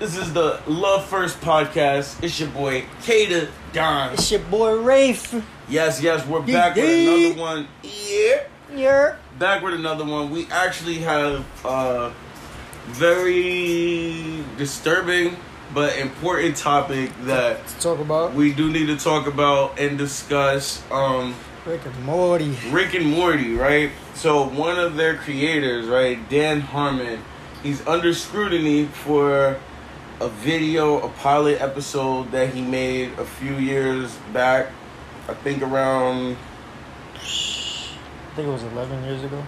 This is the Love First Podcast. It's your boy, K2Don. It's your boy, Wraith. Yes, we're back with another one. Yeah. Back with another one. We actually have a very disturbing but important topic that we do need to talk about and discuss. Rick and Morty, right? So one of their creators, right, Dan Harmon, he's under scrutiny for a video, a pilot episode that he made a few years back. I think it was 11 years ago.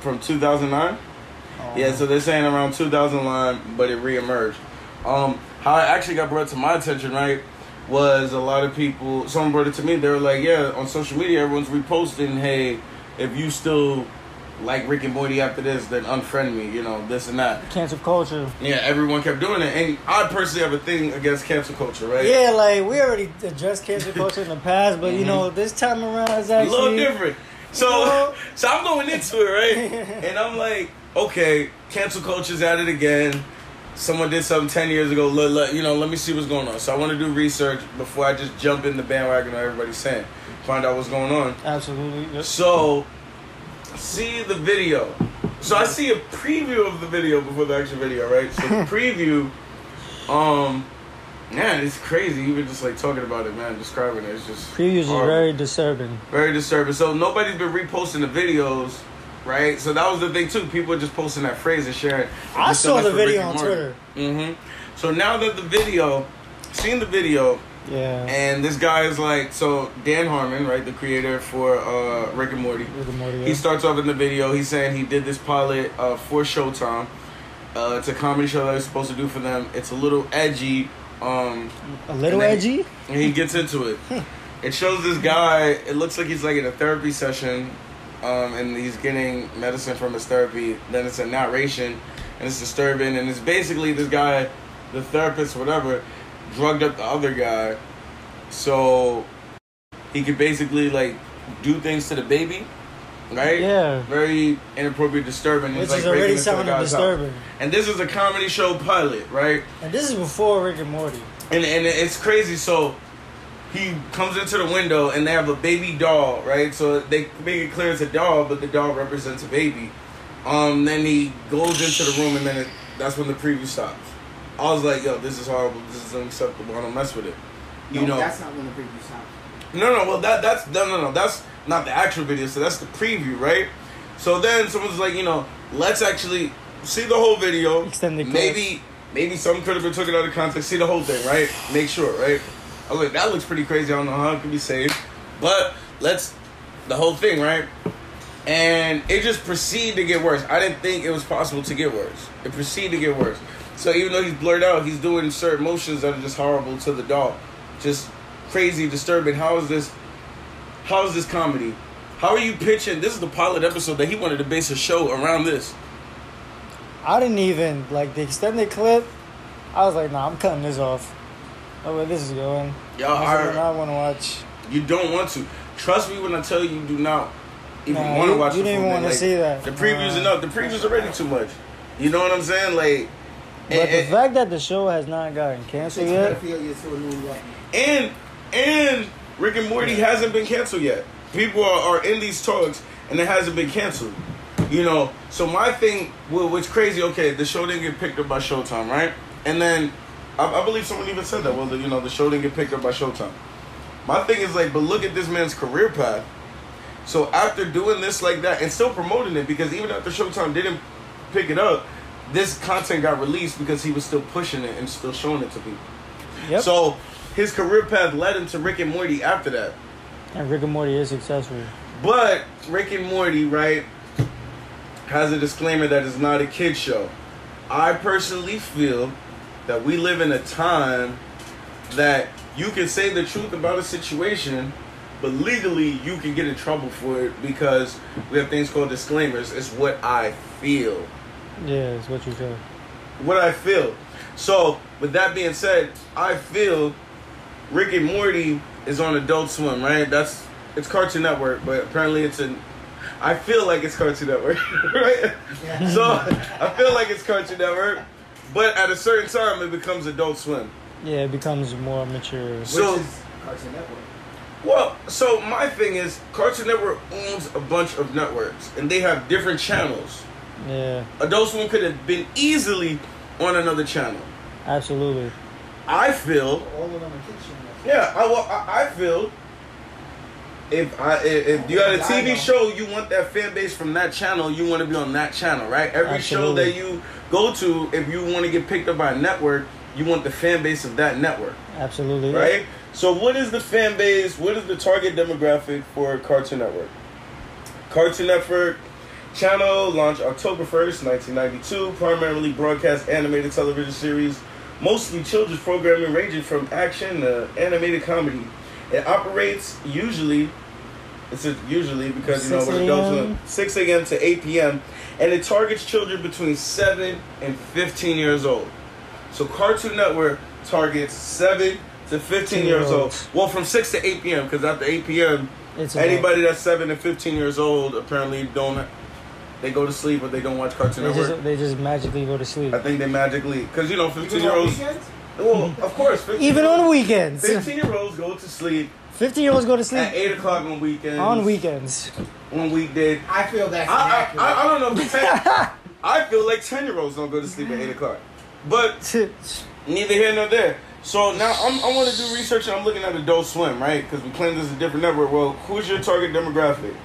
From 2009? Yeah, so they're saying around 2009, but it reemerged. How it actually got brought to my attention, right, was a lot of people, someone brought it to me, they were like, yeah, on social media, everyone's reposting, hey, if you still like Rick and Morty after this, then unfriend me, you know, this and that. Cancel culture. Yeah, everyone kept doing it. And I personally have a thing against cancel culture, right? Yeah, like, we already addressed cancel culture in the past, but, you know, this time around it's actually a little different. So I'm going into it, right? And I'm like, okay, cancel culture's at it again. Someone did something 10 years ago. Let me see what's going on. So I want to do research before I just jump in the bandwagon of everybody's saying. Find out what's going on. Absolutely. Yep. So, see the video. So I see a preview of the video before the actual video, right? So the preview, man, it's crazy. Even just like talking about it, man, describing it, it's just previews are very disturbing. Very disturbing. So nobody's been reposting the videos. Right, so that was the thing too. People were just posting that phrase and sharing. I saw the video on Twitter. So now that the video, yeah. And this guy is like, so Dan Harmon, right, the creator for Rick and Morty. He starts off in the video. He's saying he did this pilot for Showtime. It's a comedy show that he's supposed to do for them. It's a little edgy. And he gets into it. It shows this guy. It looks like he's like in a therapy session. And he's getting medicine from his therapy. Then it's a narration, and it's disturbing. And it's basically this guy, the therapist, whatever, drugged up the other guy, so he could basically like do things to the baby, right? Yeah. Very inappropriate, disturbing. Which is already sounding disturbing. And this is a comedy show pilot, right? And this is before Rick and Morty. And it's crazy. So he comes into the window and they have a baby doll, right? So they make it clear it's a doll, but the doll represents a baby. Then he goes into the room and then that's when the preview stops. I was like, yo, this is horrible. This is unacceptable. I don't mess with it. You know, that's not when the preview stops. Well, that's not the actual video. So that's the preview, right? So then someone's like, you know, let's actually see the whole video. Extended clip. Maybe some critical took it out of context. See the whole thing, right? Make sure, right? I was like, that looks pretty crazy. I don't know how it could be saved. But the whole thing, right? And it just proceeded to get worse. I didn't think it was possible to get worse. It proceeded to get worse. So even though he's blurred out, he's doing certain motions that are just horrible to the dog. Just crazy, disturbing. How is this comedy? How are you pitching? This is the pilot episode that he wanted to base a show around this. I didn't even, like, the extended clip, I was like, nah, I'm cutting this off. Oh, where this is going. I want to watch. You don't want to. Trust me when I tell you, do not even want to watch the preview. You didn't want to see that. The preview's enough. The preview's already too much. You know what I'm saying? Like, the fact that the show has not gotten canceled yet. And Rick and Morty hasn't been canceled yet. People are in these talks, and it hasn't been canceled. You know, so my thing, what's crazy, okay, the show didn't get picked up by Showtime, right? And then I believe someone even said that. Well, the show didn't get picked up by Showtime. My thing is like, but look at this man's career path. So after doing this like that and still promoting it, because even after Showtime didn't pick it up, this content got released because he was still pushing it and still showing it to people. Yep. So his career path led him to Rick and Morty after that. And Rick and Morty is successful. But Rick and Morty, right, has a disclaimer that it's not a kid's show. I personally feel that we live in a time that you can say the truth about a situation, but legally you can get in trouble for it because we have things called disclaimers. It's what I feel. Yeah, it's what you feel. What I feel. So, with that being said, I feel Rick and Morty is on Adult Swim, right? It's Cartoon Network, but apparently I feel like it's Cartoon Network, right? Yeah. So, I feel like it's Cartoon Network. But at a certain time, it becomes Adult Swim. Yeah, it becomes more mature. Which is Cartoon Network. Well, so my thing is, Cartoon Network owns a bunch of networks, and they have different channels. Yeah. Adult Swim could have been easily on another channel. Absolutely. I feel... all of them are kids' channels. Yeah, I feel... If you got a TV show, you want that fan base from that channel, you want to be on that channel, right? Every Absolutely. Show that you go to, if you want to get picked up by a network, you want the fan base of that network. Absolutely. Right? Yeah. So what is the fan base, what is the target demographic for Cartoon Network? Cartoon Network channel launched October 1st, 1992, primarily broadcast animated television series, mostly children's programming ranging from action to animated comedy. It operates usually because, you know, we're adults, 6 a.m. to 8 p.m. And it targets children between 7 and 15 years old. So Cartoon Network targets 7 to 15 years old. Well, from 6 to 8 p.m. because after 8 p.m., anybody that's 7 to 15 years old apparently don't... they go to sleep or they don't watch Cartoon Network. They just magically go to sleep. I think they magically... because, you know, 15-year-olds... well, of course. Even on weekends. 15-year-olds go to sleep. 15-year-olds go to sleep. At 8 o'clock on weekends. On weekends. On weekdays. I feel that's inaccurate. I don't know. If 10, I feel like 10-year-olds don't go to sleep at 8 o'clock. But neither here nor there. So now I want to do research and I'm looking at Adult Swim, right? Because we claim this is a different network. Well, who's your target demographic?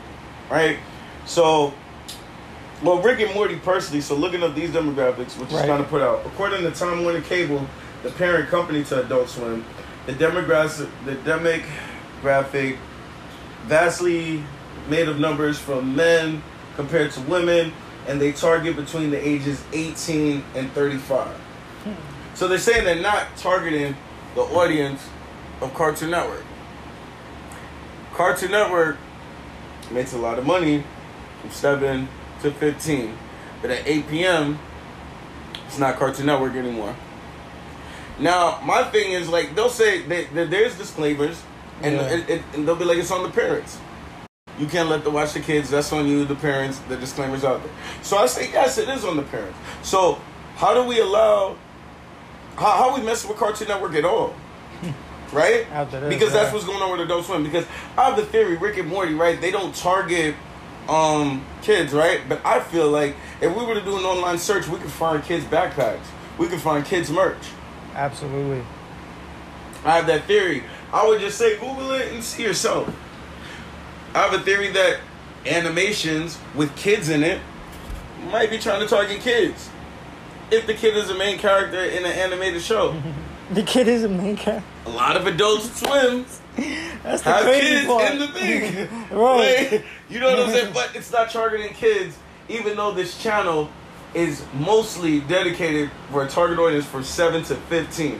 Right? So... well, Rick and Morty personally, so looking up these demographics, which is kind of put out. According to Time Warner Cable, the parent company to Adult Swim, the demographic vastly made of numbers from men compared to women, and they target between the ages 18 and 35. So they're saying they're not targeting the audience of Cartoon Network. Cartoon Network makes a lot of money from 7 to 15, but at 8 p.m. it's not Cartoon Network anymore. Now my thing is, like, they'll say that there's disclaimers, and and they'll be like, it's on the parents. You can't let them watch the kids. That's on you, the parents. The disclaimers out there. So I say yes, it is on the parents. So how do we allow? How we mess with Cartoon Network at all? Right? Because that's what's going on with Adult Swim. Because I have the theory, Rick and Morty, right? They don't target kids, right? But I feel like if we were to do an online search, we could find kids backpacks, we could find kids merch. Absolutely. I have that theory. I would just say Google it and see yourself. I have a theory that animations with kids in it might be trying to target kids if the kid is a main character in an animated show. The kid is a main character. A lot of Adults Swim that's the have crazy kids part. In the thing. Right. Like, you know what I'm saying? But it's not targeting kids, even though this channel is mostly dedicated for a target audience from 7 to 15.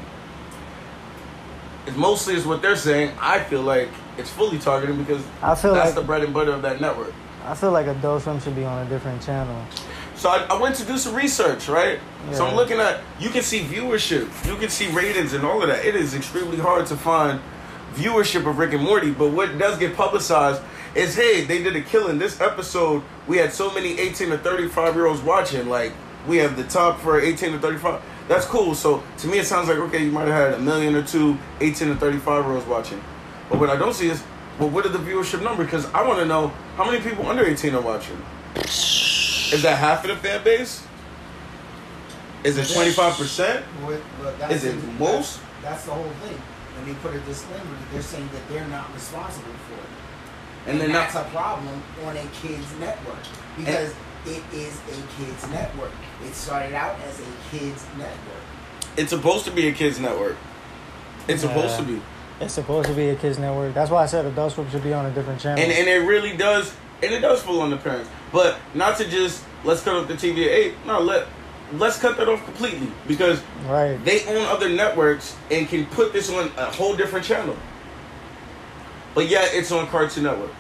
It mostly is what they're saying. I feel like it's fully targeted because that's like the bread and butter of that network. I feel like Adult Swim should be on a different channel. So I went to do some research, right? Yeah. So I'm looking at, you can see viewership, you can see ratings and all of that. It is extremely hard to find viewership of Rick and Morty, but what does get publicized is, hey, they did a killing. This episode, we had so many 18 to 35-year-olds watching. Like, we have the top for 18 to 35. That's cool. So to me, it sounds like, okay, you might have had 1 or 2 million 18 to 35-year-olds watching. But what I don't see is, well, what is the viewership number? Because I want to know how many people under 18 are watching. Is that half of the fan base? Is it 25%? Is it most? That's the whole thing. And they put a disclaimer that they're saying that they're not responsible for it. And that's a problem on a kid's network. Because it is a kid's network. It started out as a kid's network. It's supposed to be a kid's network. It's supposed to be. It's supposed to be a kid's network. That's why I said Adult Swim should be on a different channel. And it really does... and it does fall on the parents. But not to just, let's cut off the TV at 8. No, let's cut that off completely. Because they own other networks and can put this on a whole different channel. But yeah, it's on Cartoon Network.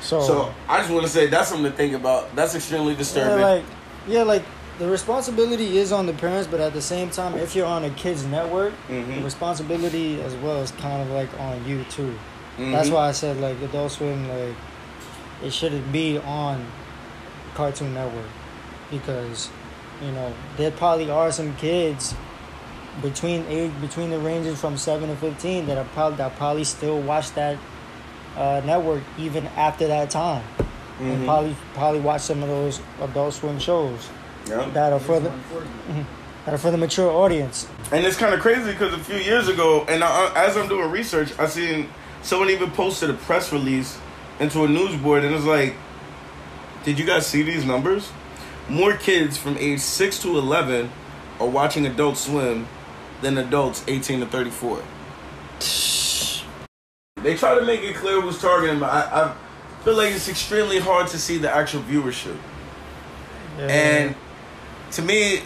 So I just want to say that's something to think about. That's extremely disturbing. Yeah, like the responsibility is on the parents. But at the same time, if you're on a kid's network, the responsibility as well is kind of like on you too. Mm-hmm. That's why I said, like, Adult Swim, like, it shouldn't be on Cartoon Network because you know, there probably are some kids between the ranges from 7 to 15 that probably still watch that network even after that time, mm-hmm. and probably watch some of those Adult Swim shows that are for the mature audience. And it's kind of crazy because a few years ago, and as I'm doing research, I seen someone even posted a press release into a news board, and it's like, did you guys see these numbers? More kids from age 6 to 11 are watching Adult Swim than adults 18 to 34. They try to make it clear who's targeting, but I feel like it's extremely hard to see the actual viewership. Yeah. And to me,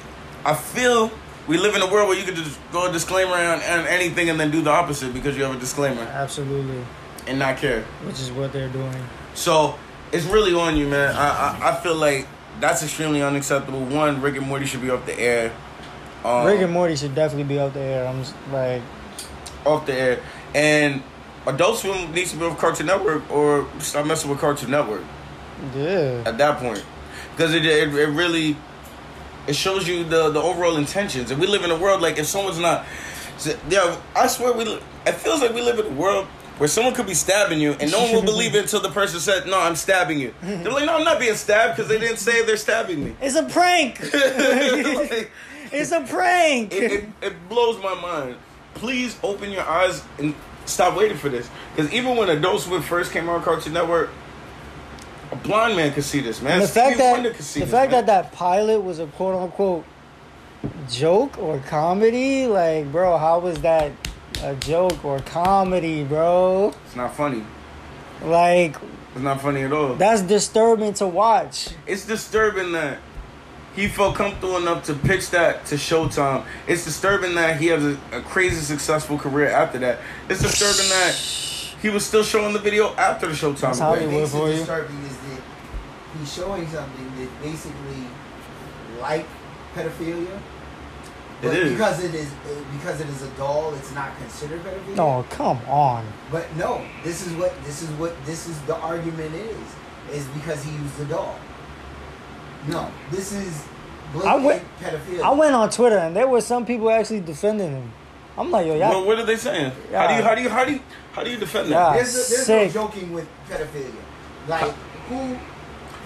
I feel we live in a world where you could just go a disclaimer on anything and then do the opposite because you have a disclaimer. Absolutely. And not care. Which is what they're doing. So it's really on you, man. I feel like that's extremely unacceptable. One, Rick and Morty should be off the air. Rick and Morty should definitely be off the air. I'm just like... Off the air. And Adult Swim needs to be off Cartoon Network or stop messing with Cartoon Network. Yeah. At that point. Because it really... It shows you the overall intentions. And we live in a world like if someone's not... Yeah, I swear it feels like we live in a world where someone could be stabbing you and no one will believe it until the person said, no, I'm stabbing you. They're like, no, I'm not being stabbed because they didn't say they're stabbing me. It's a prank. Like, it's a prank. It blows my mind. Please open your eyes and stop waiting for this. Because even when Adult Swim first came on Cartoon Network, a blind man could see this, man. And the fact that pilot was a quote-unquote joke or comedy, like, bro, how was that... A joke or comedy, bro. It's not funny. Like... It's not funny at all. That's disturbing to watch. It's disturbing that he felt comfortable enough to pitch that to Showtime. It's disturbing that he has a crazy successful career after that. It's disturbing that he was still showing the video after the Showtime. That's how it was for you. Disturbing is that he's showing something that basically like pedophilia. But because it is a doll, it's not considered pedophilia. Oh, come on! But no, this is the argument is because he used the doll. No, this is blatant pedophilia. I went on Twitter and there were some people actually defending him. I'm like, yo, y'all. Well, what are they saying? How do you defend that? There's no joking with pedophilia. Like who?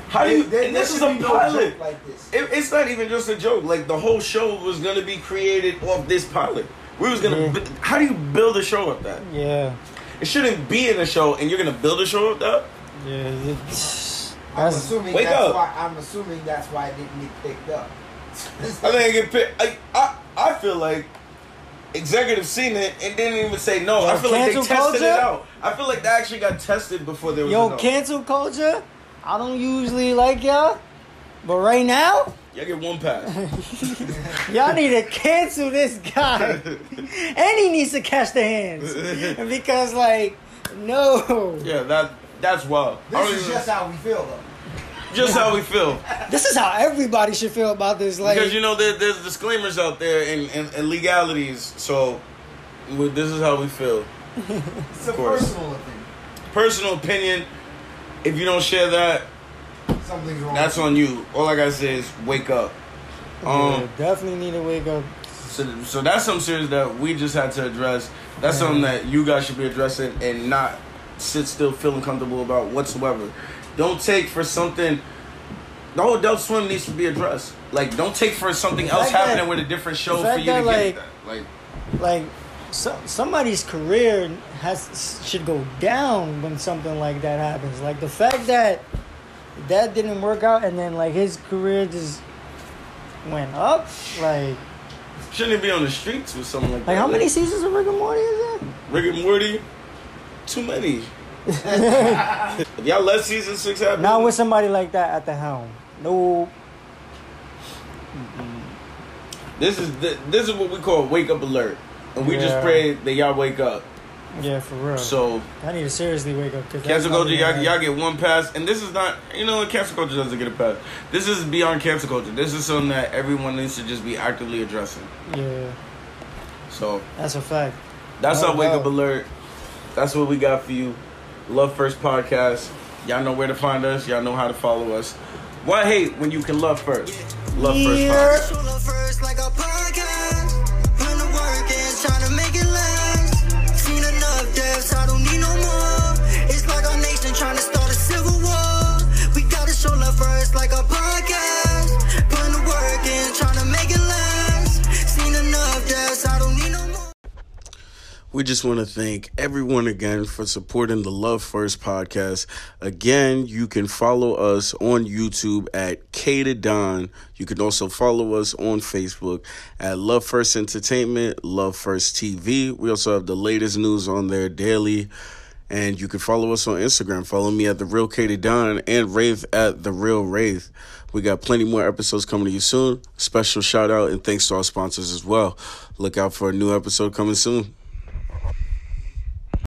How do you? And this is a pilot. Like this. It's not even just a joke. Like the whole show was gonna be created off this pilot. We was gonna. Yeah. How do you build a show up that? Yeah. It shouldn't be in a show, and you're gonna build a show up that. Yeah. I'm assuming that's why it didn't get picked up. I think it get picked. I feel like executives seen it and didn't even say no. Yo, I feel like they tested culture? It out. I feel like they actually got tested before there was. Yo, no. Cancel culture. I don't usually like y'all, but right now... Y'all get one pass. Y'all need to cancel this guy. And he needs to catch the hands. Because, like, no. Yeah, that's wild. This is just how we feel, though. Just how we feel. This is how everybody should feel about this. Like, because, you know, there's disclaimers out there and legalities. So, this is how we feel. It's a personal opinion. Personal opinion. If you don't share that, something's wrong. That's on you. All I gotta say is wake up. Yeah, definitely need to wake up. So that's something serious that we just had to address. That's something that you guys should be addressing and not sit still feeling comfortable about whatsoever. Don't take for something. The whole Adult Swim needs to be addressed. Like, don't take for something else happening with a different show for you to get that. Like so, somebody's career should go down when something like that happens. Like the fact that that didn't work out, and then like his career just went up. Like, shouldn't he be on the streets with something like that? Like, how many seasons of Rick and Morty is that? Rick and Morty, too many. If y'all let season 6 happen, not with somebody like that at the helm. No. Mm-mm. This is what we call wake up alert. And we just pray that y'all wake up. Yeah, for real. So I need to seriously wake up. Cancel culture, y'all get one pass. And this is not, you know, cancel culture doesn't get a pass. This is beyond cancel culture. This is something that everyone needs to just be actively addressing. Yeah. So that's a fact. That's our wake up alert. That's what we got for you. Love First Podcast. Y'all know where to find us. Y'all know how to follow us. Why hate when you can love first? Yeah. Love First Podcast. We just want to thank everyone again for supporting the Love First Podcast. Again, you can follow us on YouTube at K2Don. You can also follow us on Facebook at Love First Entertainment, Love First TV. We also have the latest news on there daily. And you can follow us on Instagram. Follow me at TheRealK2Don and Wraith at TheRealWraith. We got plenty more episodes coming to you soon. Special shout out and thanks to our sponsors as well. Look out for a new episode coming soon.